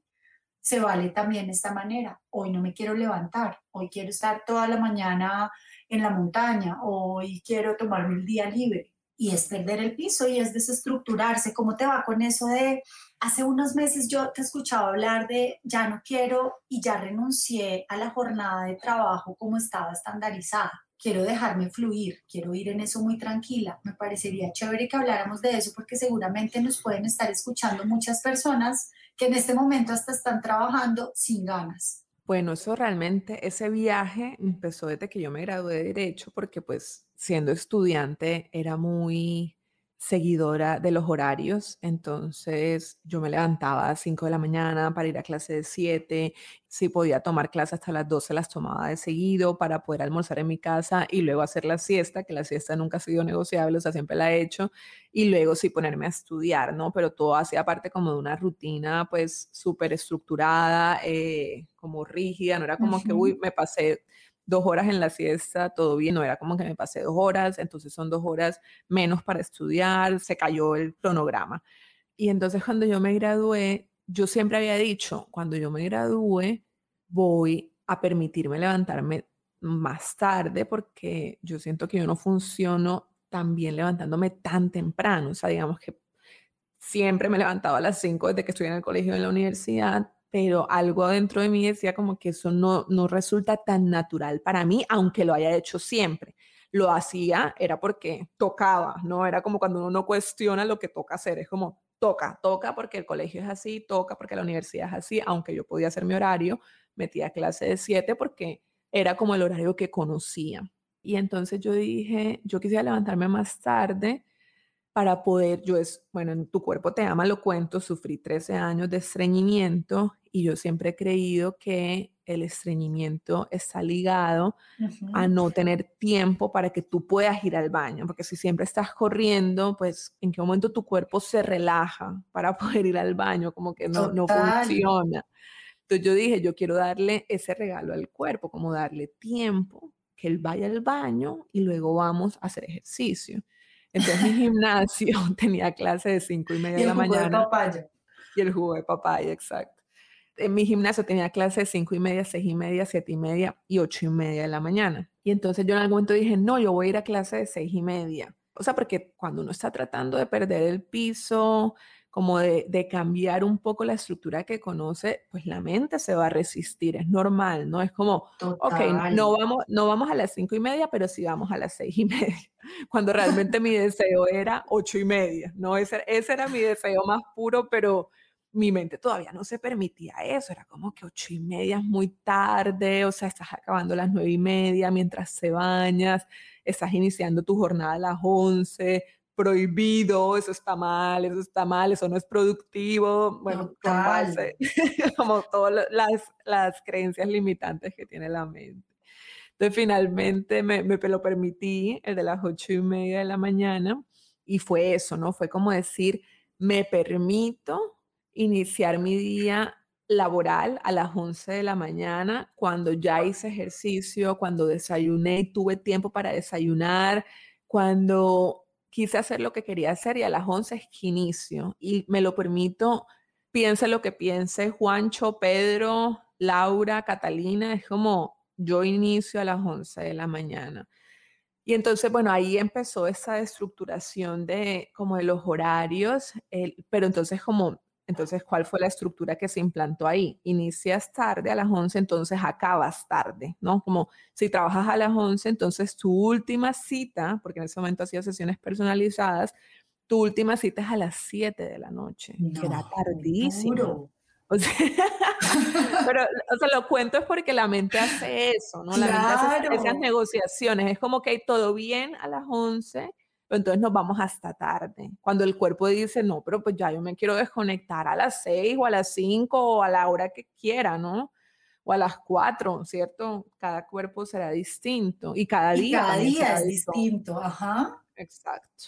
se vale también esta manera, hoy no me quiero levantar, hoy quiero estar toda la mañana en la montaña, hoy quiero tomarme el día libre. Y es perder el piso y es desestructurarse. ¿Cómo te va con eso de hace unos meses yo te escuchaba hablar de ya no quiero y ya renuncié a la jornada de trabajo como estaba estandarizada? Quiero dejarme fluir, quiero ir en eso muy tranquila. Me parecería chévere que habláramos de eso porque seguramente nos pueden estar escuchando muchas personas que en este momento hasta están trabajando sin ganas. Bueno, eso realmente, ese viaje empezó desde que yo me gradué de Derecho porque pues siendo estudiante era muy seguidora de los horarios, entonces yo me levantaba a cinco de la mañana para ir a clase de siete, si podía tomar clase hasta las doce las tomaba de seguido para poder almorzar en mi casa y luego hacer la siesta, que la siesta nunca ha sido negociable, o sea, siempre la he hecho, y luego sí ponerme a estudiar, ¿no? Pero todo hacía parte como de una rutina pues súper estructurada, eh, como rígida, no era como uh-huh. que uy, me pasé dos horas en la siesta, todo bien, no era como que me pasé dos horas, entonces son dos horas menos para estudiar, se cayó el cronograma. Y entonces cuando yo me gradué, yo siempre había dicho, cuando yo me gradué, voy a permitirme levantarme más tarde, porque yo siento que yo no funciono tan bien levantándome tan temprano, o sea, digamos que siempre me he levantado a las cinco desde que estoy en el colegio o en la universidad, pero algo dentro de mí decía como que eso no, no resulta tan natural para mí, aunque lo haya hecho siempre. Lo hacía, era porque tocaba, ¿no? Era como cuando uno no cuestiona lo que toca hacer, es como toca, toca porque el colegio es así, toca porque la universidad es así, aunque yo podía hacer mi horario, metía clase de siete porque era como el horario que conocía. Y entonces yo dije, yo quisiera levantarme más tarde, para poder, yo es, bueno, en Tu Cuerpo Te Ama, lo cuento, sufrí trece años de estreñimiento y yo siempre he creído que el estreñimiento está ligado uh-huh. a no tener tiempo para que tú puedas ir al baño, porque si siempre estás corriendo, pues en qué momento tu cuerpo se relaja para poder ir al baño, como que no, no funciona. Entonces yo dije, yo quiero darle ese regalo al cuerpo, como darle tiempo, que él vaya al baño y luego vamos a hacer ejercicio. Entonces mi gimnasio tenía clase de cinco y media de la mañana. Y el jugo de papaya. Y el jugo de papaya, exacto. En mi gimnasio tenía clase de cinco y media, seis y media, siete y media y ocho y media de la mañana. Y entonces yo en algún momento dije, no, yo voy a ir a clase de seis y media. O sea, porque cuando uno está tratando de perder el piso, como de, de cambiar un poco la estructura que conoce, pues la mente se va a resistir, es normal, ¿no? Es como, total. Ok, no vamos, no vamos a las cinco y media, pero sí vamos a las seis y media, cuando realmente mi deseo era ocho y media, ¿no? Ese, ese era mi deseo más puro, pero mi mente todavía no se permitía eso, era como que ocho y media es muy tarde, o sea, estás acabando las nueve y media mientras te bañas, estás iniciando tu jornada a las once, prohibido, eso está mal, eso está mal, eso no es productivo, bueno, con base, como todas las, las creencias limitantes que tiene la mente. Entonces finalmente me, me lo permití, el de las ocho y media de la mañana, y fue eso, ¿no? Fue como decir, me permito iniciar mi día laboral a las once de la mañana, cuando ya hice ejercicio, cuando desayuné y tuve tiempo para desayunar, cuando quise hacer lo que quería hacer y a las once es que inicio. Y me lo permito, piense lo que piense Juancho, Pedro, Laura, Catalina, es como yo inicio a las once de la mañana. Y entonces, bueno, ahí empezó esa destructuración de como de los horarios, eh, pero entonces como, entonces, ¿cuál fue la estructura que se implantó ahí? Inicias tarde a las once, entonces acabas tarde, ¿no? Como si trabajas a las once, entonces tu última cita, porque en ese momento hacía sesiones personalizadas, tu última cita es a las siete de la noche, no, que era tardísimo. O sea, pero, o sea, lo cuento es porque la mente hace eso, ¿no? La claro. mente hace esas negociaciones, es como que hay todo bien a las once, entonces nos vamos hasta tarde, cuando el cuerpo dice, no, pero pues ya yo me quiero desconectar a las seis o a las cinco o a la hora que quiera, ¿no? O a las cuatro, ¿cierto? Cada cuerpo será distinto y cada y día. Cada día es distinto, ajá. Exacto.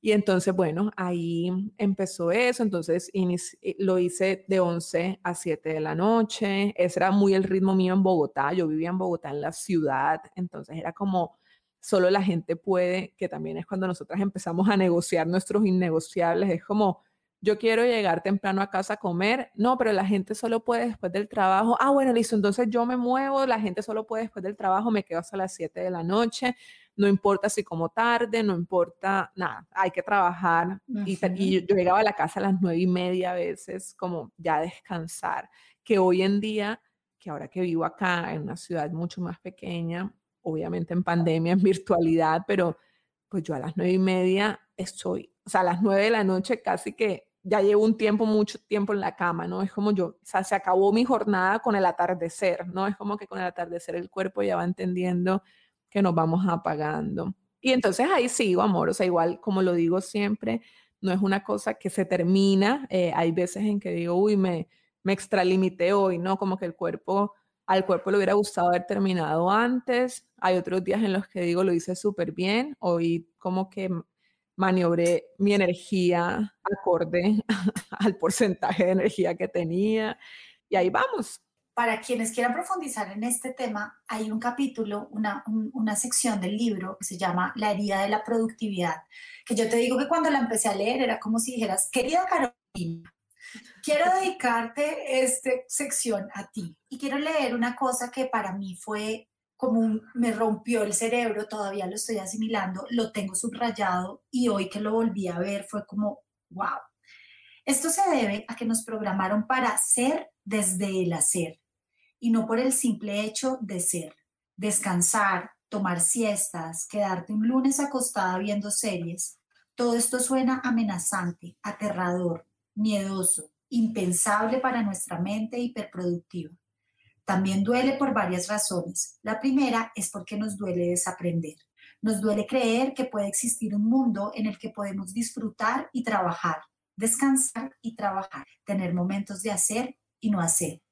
Y entonces, bueno, ahí empezó eso, entonces inici- lo hice de once a siete de la noche, ese era muy el ritmo mío en Bogotá, yo vivía en Bogotá, en la ciudad, entonces era como... Solo la gente puede, que también es cuando nosotras empezamos a negociar nuestros innegociables, es como, yo quiero llegar temprano a casa a comer, no, pero la gente solo puede después del trabajo, ah, bueno, listo, entonces yo me muevo, la gente solo puede después del trabajo, me quedo hasta las siete de la noche, no importa si como tarde, no importa, nada, hay que trabajar, y, y yo llegaba a la casa a las nueve y media a veces, como ya descansar, que hoy en día, que ahora que vivo acá en una ciudad mucho más pequeña, obviamente en pandemia, en virtualidad, pero pues yo a las nueve y media estoy, o sea, a las nueve de la noche casi que ya llevo un tiempo, mucho tiempo en la cama, ¿no? Es como yo, o sea, se acabó mi jornada con el atardecer, ¿no? Es como que con el atardecer el cuerpo ya va entendiendo que nos vamos apagando. Y entonces ahí sigo, amor, o sea, igual como lo digo siempre, no es una cosa que se termina, eh, hay veces en que digo, uy, me, me extralimité hoy, ¿no? Como que el cuerpo... Al cuerpo le hubiera gustado haber terminado antes. Hay otros días en los que digo, lo hice súper bien. Hoy como que maniobré mi energía acorde al porcentaje de energía que tenía. Y ahí vamos. Para quienes quieran profundizar en este tema, hay un capítulo, una, un, una sección del libro que se llama La herida de la productividad. Que yo te digo que cuando la empecé a leer era como si dijeras, querida Carolina, quiero dedicarte esta sección a ti y quiero leer una cosa que para mí fue como un, me rompió el cerebro, todavía lo estoy asimilando, lo tengo subrayado y hoy que lo volví a ver fue como wow. Esto se debe a que nos programaron para ser desde el hacer y no por el simple hecho de ser, descansar, tomar siestas, quedarte un lunes acostada viendo series. Todo esto suena amenazante, aterrador, miedoso, impensable para nuestra mente hiperproductiva. También duele por varias razones. La primera es porque nos duele desaprender. Nos duele creer que puede existir un mundo en el que podemos disfrutar y trabajar, descansar y trabajar, tener momentos de hacer y no hacer.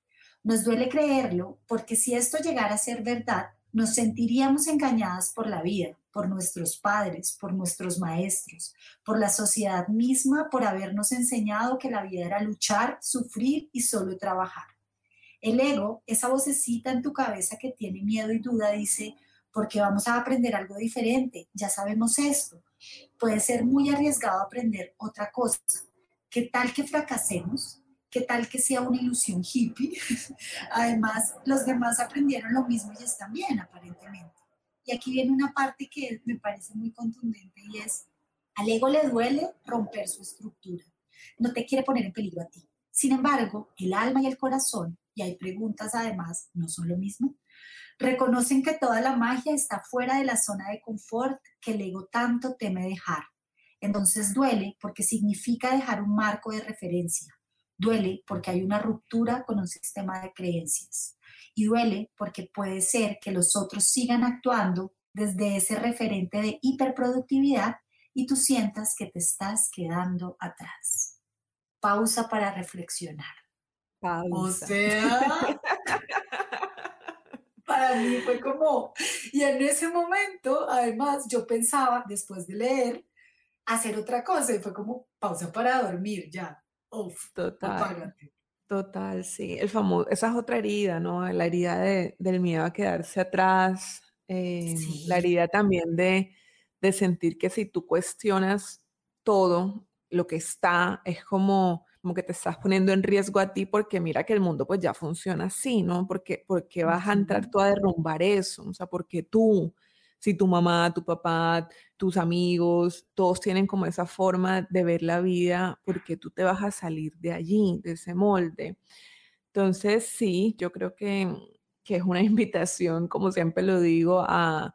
Nos duele creerlo porque si esto llegara a ser verdad, nos sentiríamos engañadas por la vida, por nuestros padres, por nuestros maestros, por la sociedad misma, por habernos enseñado que la vida era luchar, sufrir y solo trabajar. El ego, esa vocecita en tu cabeza que tiene miedo y duda, dice, porque vamos a aprender algo diferente, ya sabemos esto. Puede ser muy arriesgado aprender otra cosa. ¿Qué tal que fracasemos? ¿Qué tal que sea una ilusión hippie? Además, los demás aprendieron lo mismo y están bien, aparentemente. Y aquí viene una parte que me parece muy contundente y es, al ego le duele romper su estructura. No te quiere poner en peligro a ti. Sin embargo, el alma y el corazón, y hay preguntas además, no son lo mismo, reconocen que toda la magia está fuera de la zona de confort que el ego tanto teme dejar. Entonces duele porque significa dejar un marco de referencia. Duele porque hay una ruptura con un sistema de creencias. Y duele porque puede ser que los otros sigan actuando desde ese referente de hiperproductividad y tú sientas que te estás quedando atrás. Pausa para reflexionar. Pausa. O sea, para mí fue como... Y en ese momento, además, yo pensaba, después de leer, hacer otra cosa. Y fue como, pausa para dormir, ya. Uf, total. Apárate. Total, sí. El famoso, esa es otra herida, ¿no? La herida de, del miedo a quedarse atrás. Eh, sí. La herida también de... de sentir que si tú cuestionas todo lo que está, es como, como que te estás poniendo en riesgo a ti, porque mira que el mundo pues ya funciona así, ¿no? Porque, porque vas a entrar tú a derrumbar eso, o sea, porque tú, si tu mamá, tu papá, tus amigos, todos tienen como esa forma de ver la vida, porque tú te vas a salir de allí, de ese molde. Entonces sí, yo creo que, que es una invitación, como siempre lo digo, a... a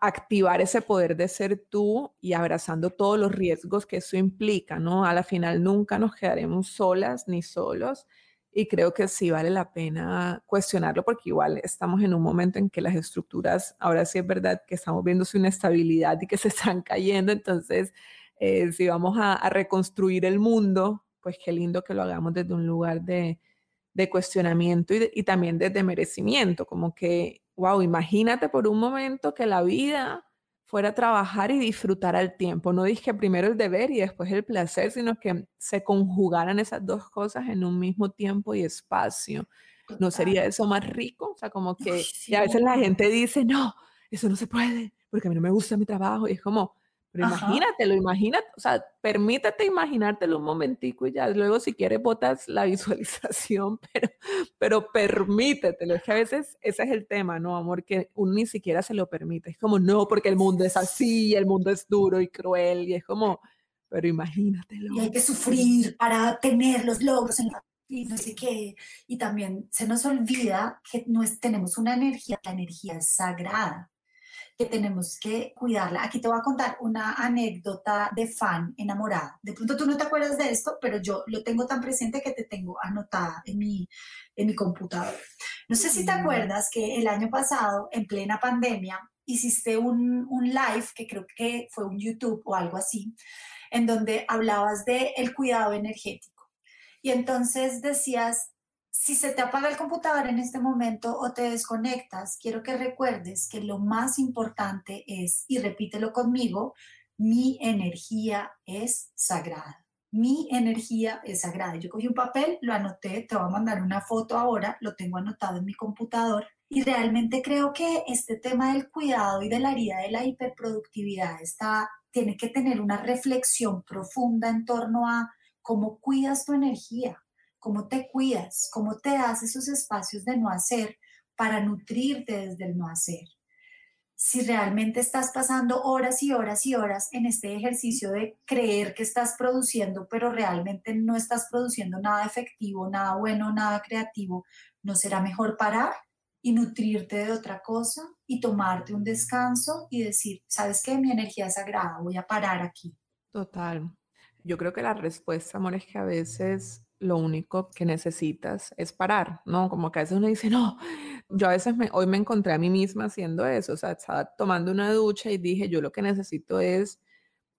activar ese poder de ser tú y abrazando todos los riesgos que eso implica, ¿no? A la final nunca nos quedaremos solas ni solos y creo que sí vale la pena cuestionarlo porque igual estamos en un momento en que las estructuras, ahora sí es verdad que estamos viendo su inestabilidad y que se están cayendo, entonces eh, si vamos a, a reconstruir el mundo, pues qué lindo que lo hagamos desde un lugar de, de cuestionamiento y, de, y también desde merecimiento, como que wow, imagínate por un momento que la vida fuera a trabajar y disfrutar al tiempo. No dije primero el deber y después el placer, sino que se conjugaran esas dos cosas en un mismo tiempo y espacio. ¿No sería eso más rico? O sea, como que Uy, sí. Y a veces la gente dice, no, eso no se puede, porque a mí no me gusta mi trabajo. Y es como, pero Ajá. imagínatelo, imagínate, o sea, permítete imaginártelo un momentico y ya luego si quieres botas la visualización, pero, pero permítetelo, es que a veces ese es el tema, ¿no, amor? Que uno ni siquiera se lo permite, es como, no, porque el mundo es así, el mundo es duro y cruel, y es como, pero imagínatelo. Y hay que sufrir para tener los logros en la... y no sé qué, y también se nos olvida que no es, tenemos una energía, la energía es sagrada, que tenemos que cuidarla. Aquí te voy a contar una anécdota de fan enamorada. De pronto tú no te acuerdas de esto, pero yo lo tengo tan presente que te tengo anotada en mi, en mi computador. No sé si te acuerdas que el año pasado, en plena pandemia, hiciste un, un live, que creo que fue un YouTube o algo así, en donde hablabas del cuidado energético. Y entonces decías, si se te apaga el computador en este momento o te desconectas, quiero que recuerdes que lo más importante es, y repítelo conmigo, mi energía es sagrada. Mi energía es sagrada. Yo cogí un papel, lo anoté, te voy a mandar una foto ahora, lo tengo anotado en mi computador. Y realmente creo que este tema del cuidado y de la herida de la hiperproductividad está, tiene que tener una reflexión profunda en torno a cómo cuidas tu energía. Cómo te cuidas, cómo te das esos espacios de no hacer para nutrirte desde el no hacer. Si realmente estás pasando horas y horas y horas en este ejercicio de creer que estás produciendo, pero realmente no estás produciendo nada efectivo, nada bueno, nada creativo, ¿no será mejor parar y nutrirte de otra cosa y tomarte un descanso y decir, ¿sabes qué? Mi energía es sagrada, voy a parar aquí? Total. Yo creo que la respuesta, amor, es que a veces... lo único que necesitas es parar, ¿no? Como que a veces uno dice, no, yo a veces me, hoy me encontré a mí misma haciendo eso, o sea, estaba tomando una ducha y dije, yo lo que necesito es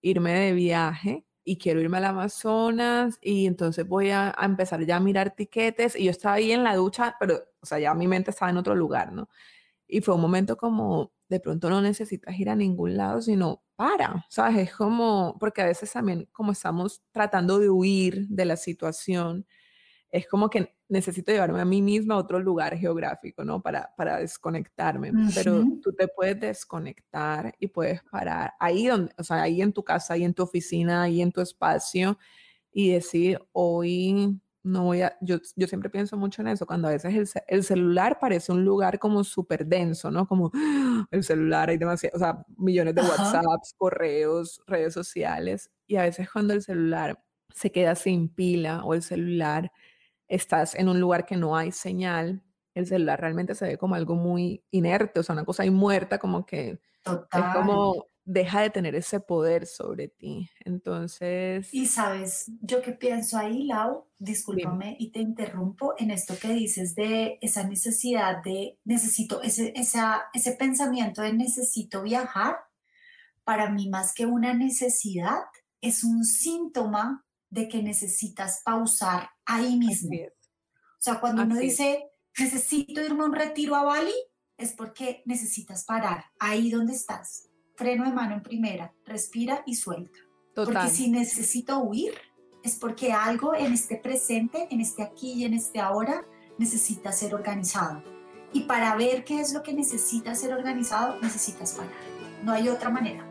irme de viaje y quiero irme al Amazonas y entonces voy a, a empezar ya a mirar tiquetes y yo estaba ahí en la ducha, pero, o sea, ya mi mente estaba en otro lugar, ¿no? Y fue un momento como, de pronto no necesitas ir a ningún lado, sino para, ¿sabes? Es como, porque a veces también como estamos tratando de huir de la situación, es como que necesito llevarme a mí misma a otro lugar geográfico, ¿no? Para, para desconectarme, uh-huh. Pero tú te puedes desconectar y puedes parar ahí donde, o sea, ahí en tu casa, ahí en tu oficina, ahí en tu espacio y decir, hoy no voy a, yo, yo siempre pienso mucho en eso, cuando a veces el, el celular parece un lugar como súper denso, ¿no? Como ¡ah! El celular, hay demasiado, o sea, millones de ajá. WhatsApps, correos, redes sociales, y a veces cuando el celular se queda sin pila o el celular estás en un lugar que no hay señal, el celular realmente se ve como algo muy inerte, o sea, una cosa ahí muerta, como que total. Es como deja de tener ese poder sobre ti. Entonces... Y sabes, yo que pienso ahí, Lau, discúlpame bien. Y te interrumpo en esto que dices de esa necesidad de, necesito, ese, esa, ese pensamiento de necesito viajar, para mí más que una necesidad, es un síntoma de que necesitas pausar ahí mismo. O sea, cuando así uno dice, necesito irme a un retiro a Bali, es porque necesitas parar ahí donde estás. Freno de mano en primera, respira y suelta. Total. Porque si necesito huir, es porque algo en este presente, en este aquí y en este ahora, necesita ser organizado. Y para ver qué es lo que necesita ser organizado, necesitas parar. No hay otra manera.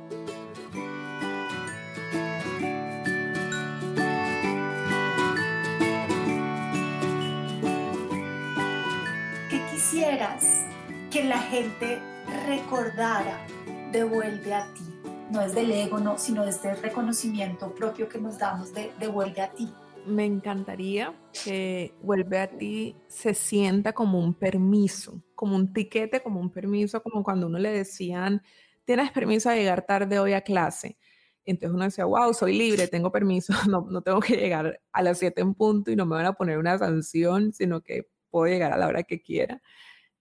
¿Qué quisieras que la gente recordara? Devuelve a ti, no es del ego, no, sino de este reconocimiento propio que nos damos de devuelve a ti. Me encantaría que vuelve a ti se sienta como un permiso, como un tiquete, como un permiso, como cuando uno le decían, tienes permiso de llegar tarde hoy a clase. Entonces uno decía, wow, soy libre, tengo permiso, no, no tengo que llegar a las siete en punto y no me van a poner una sanción, sino que puedo llegar a la hora que quiera.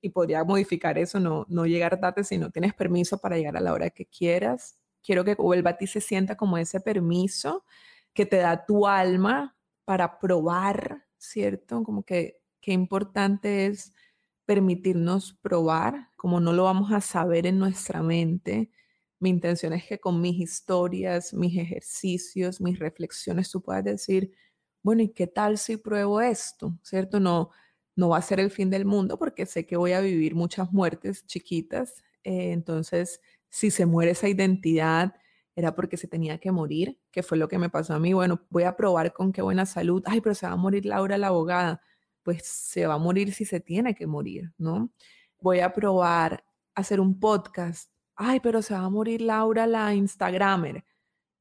Y podría modificar eso, no, no llegar tarde, sino tienes permiso para llegar a la hora que quieras. Quiero que vuelva a ti se sienta como ese permiso que te da tu alma para probar, ¿cierto? Como que qué importante es permitirnos probar, como no lo vamos a saber en nuestra mente. Mi intención es que con mis historias, mis ejercicios, mis reflexiones, tú puedas decir, bueno, ¿y qué tal si pruebo esto? ¿Cierto? No... No va a ser el fin del mundo porque sé que voy a vivir muchas muertes chiquitas. Eh, entonces, si se muere esa identidad, era porque se tenía que morir, que fue lo que me pasó a mí. Bueno, voy a probar con Qué Buena Salud. Ay, pero se va a morir Laura, la abogada. Pues se va a morir si se tiene que morir, ¿no? Voy a probar hacer un podcast. Ay, pero se va a morir Laura, la Instagramer.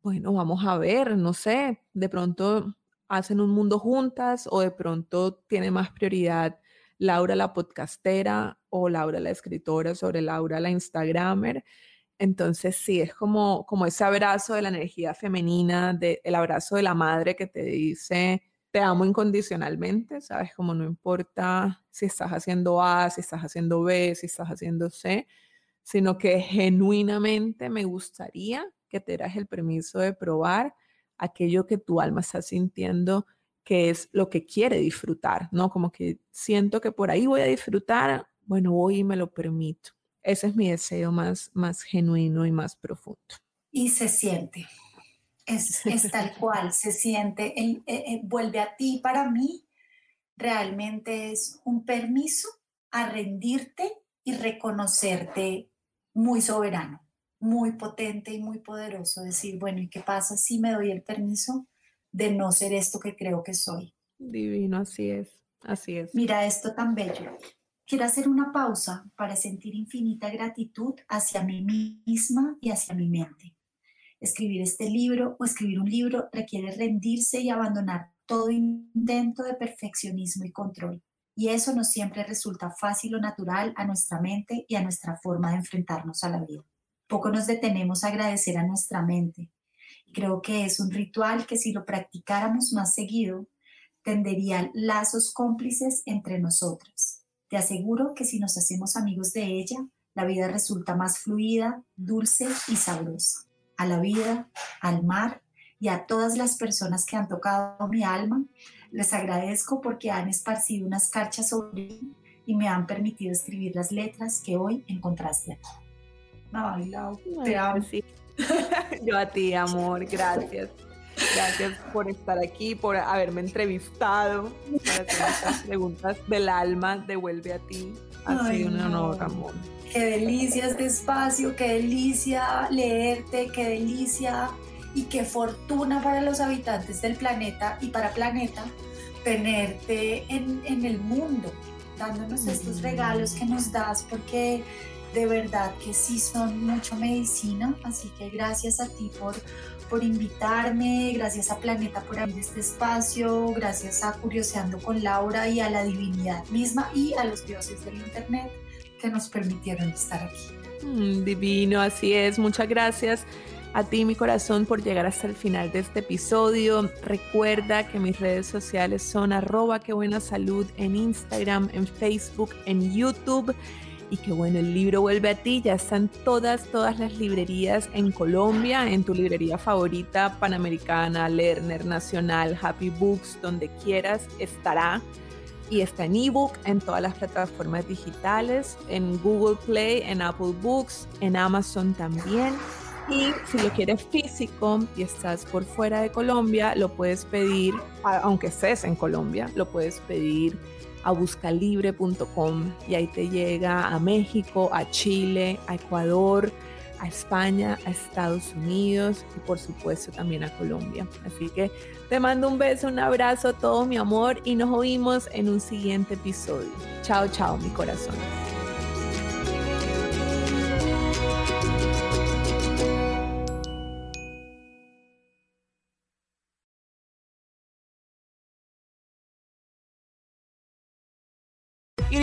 Bueno, vamos a ver, no sé, de pronto... hacen un mundo juntas o de pronto tiene más prioridad Laura la podcastera o Laura la escritora sobre Laura la Instagramer. Entonces sí, es como, como ese abrazo de la energía femenina, de, el abrazo de la madre que te dice te amo incondicionalmente, ¿sabes? Como no importa si estás haciendo A, si estás haciendo B, si estás haciendo C, sino que genuinamente me gustaría que te dieras el permiso de probar aquello que tu alma está sintiendo que es lo que quiere disfrutar, ¿no? Como que siento que por ahí voy a disfrutar, bueno, voy y me lo permito. Ese es mi deseo más, más genuino y más profundo. Y se siente, es, es tal cual, se siente, el, el, el, vuelve a ti. Para mí realmente es un permiso a rendirte y reconocerte muy soberano, muy potente y muy poderoso, decir, bueno, ¿y qué pasa si me doy el permiso de no ser esto que creo que soy? Divino, así es, así es. Mira esto tan bello. Quiero hacer una pausa para sentir infinita gratitud hacia mí misma y hacia mi mente. Escribir este libro o escribir un libro requiere rendirse y abandonar todo intento de perfeccionismo y control. Y eso no siempre resulta fácil o natural a nuestra mente y a nuestra forma de enfrentarnos a la vida. Poco nos detenemos a agradecer a nuestra mente. Creo que es un ritual que si lo practicáramos más seguido, tendería lazos cómplices entre nosotras. Te aseguro que si nos hacemos amigos de ella, la vida resulta más fluida, dulce y sabrosa. A la vida, al mar y a todas las personas que han tocado mi alma, les agradezco porque han esparcido unas escarchas sobre mí y me han permitido escribir las letras que hoy encontraste aquí. Ay, Lau, te amo. Sí. Yo a ti, amor, gracias. Gracias por estar aquí, por haberme entrevistado, por hacer estas preguntas del alma, devuelve a ti. Ha Ay, sido un honor, no. amor. Qué delicia este espacio, qué delicia leerte, qué delicia y qué fortuna para los habitantes del planeta y para Planeta tenerte en, en el mundo, dándonos estos regalos que nos das, porque de verdad que sí son mucho medicina. Así que gracias a ti por, por invitarme, gracias a Planeta por abrir este espacio, gracias a Curioseando con Laura y a la divinidad misma y a los dioses del internet que nos permitieron estar aquí. Mm, divino, así es. Muchas gracias a ti, mi corazón, por llegar hasta el final de este episodio. Recuerda que mis redes sociales son arroba Qué Buena Salud en Instagram, en Facebook, en YouTube. Y que bueno, el libro Vuelve a Ti ya están todas, todas las librerías en Colombia, en tu librería favorita, Panamericana, Lerner, Nacional, Happy Books, donde quieras estará. Y está en ebook, en todas las plataformas digitales, en Google Play, en Apple Books, en Amazon también. Y si lo quieres físico y estás por fuera de Colombia, lo puedes pedir, aunque estés en Colombia, lo puedes pedir a buscalibre punto com y ahí te llega a México, a Chile, a Ecuador, a España, a Estados Unidos y por supuesto también a Colombia. Así que te mando un beso, un abrazo a todo mi amor y nos oímos en un siguiente episodio. Chao, chao, mi corazón. It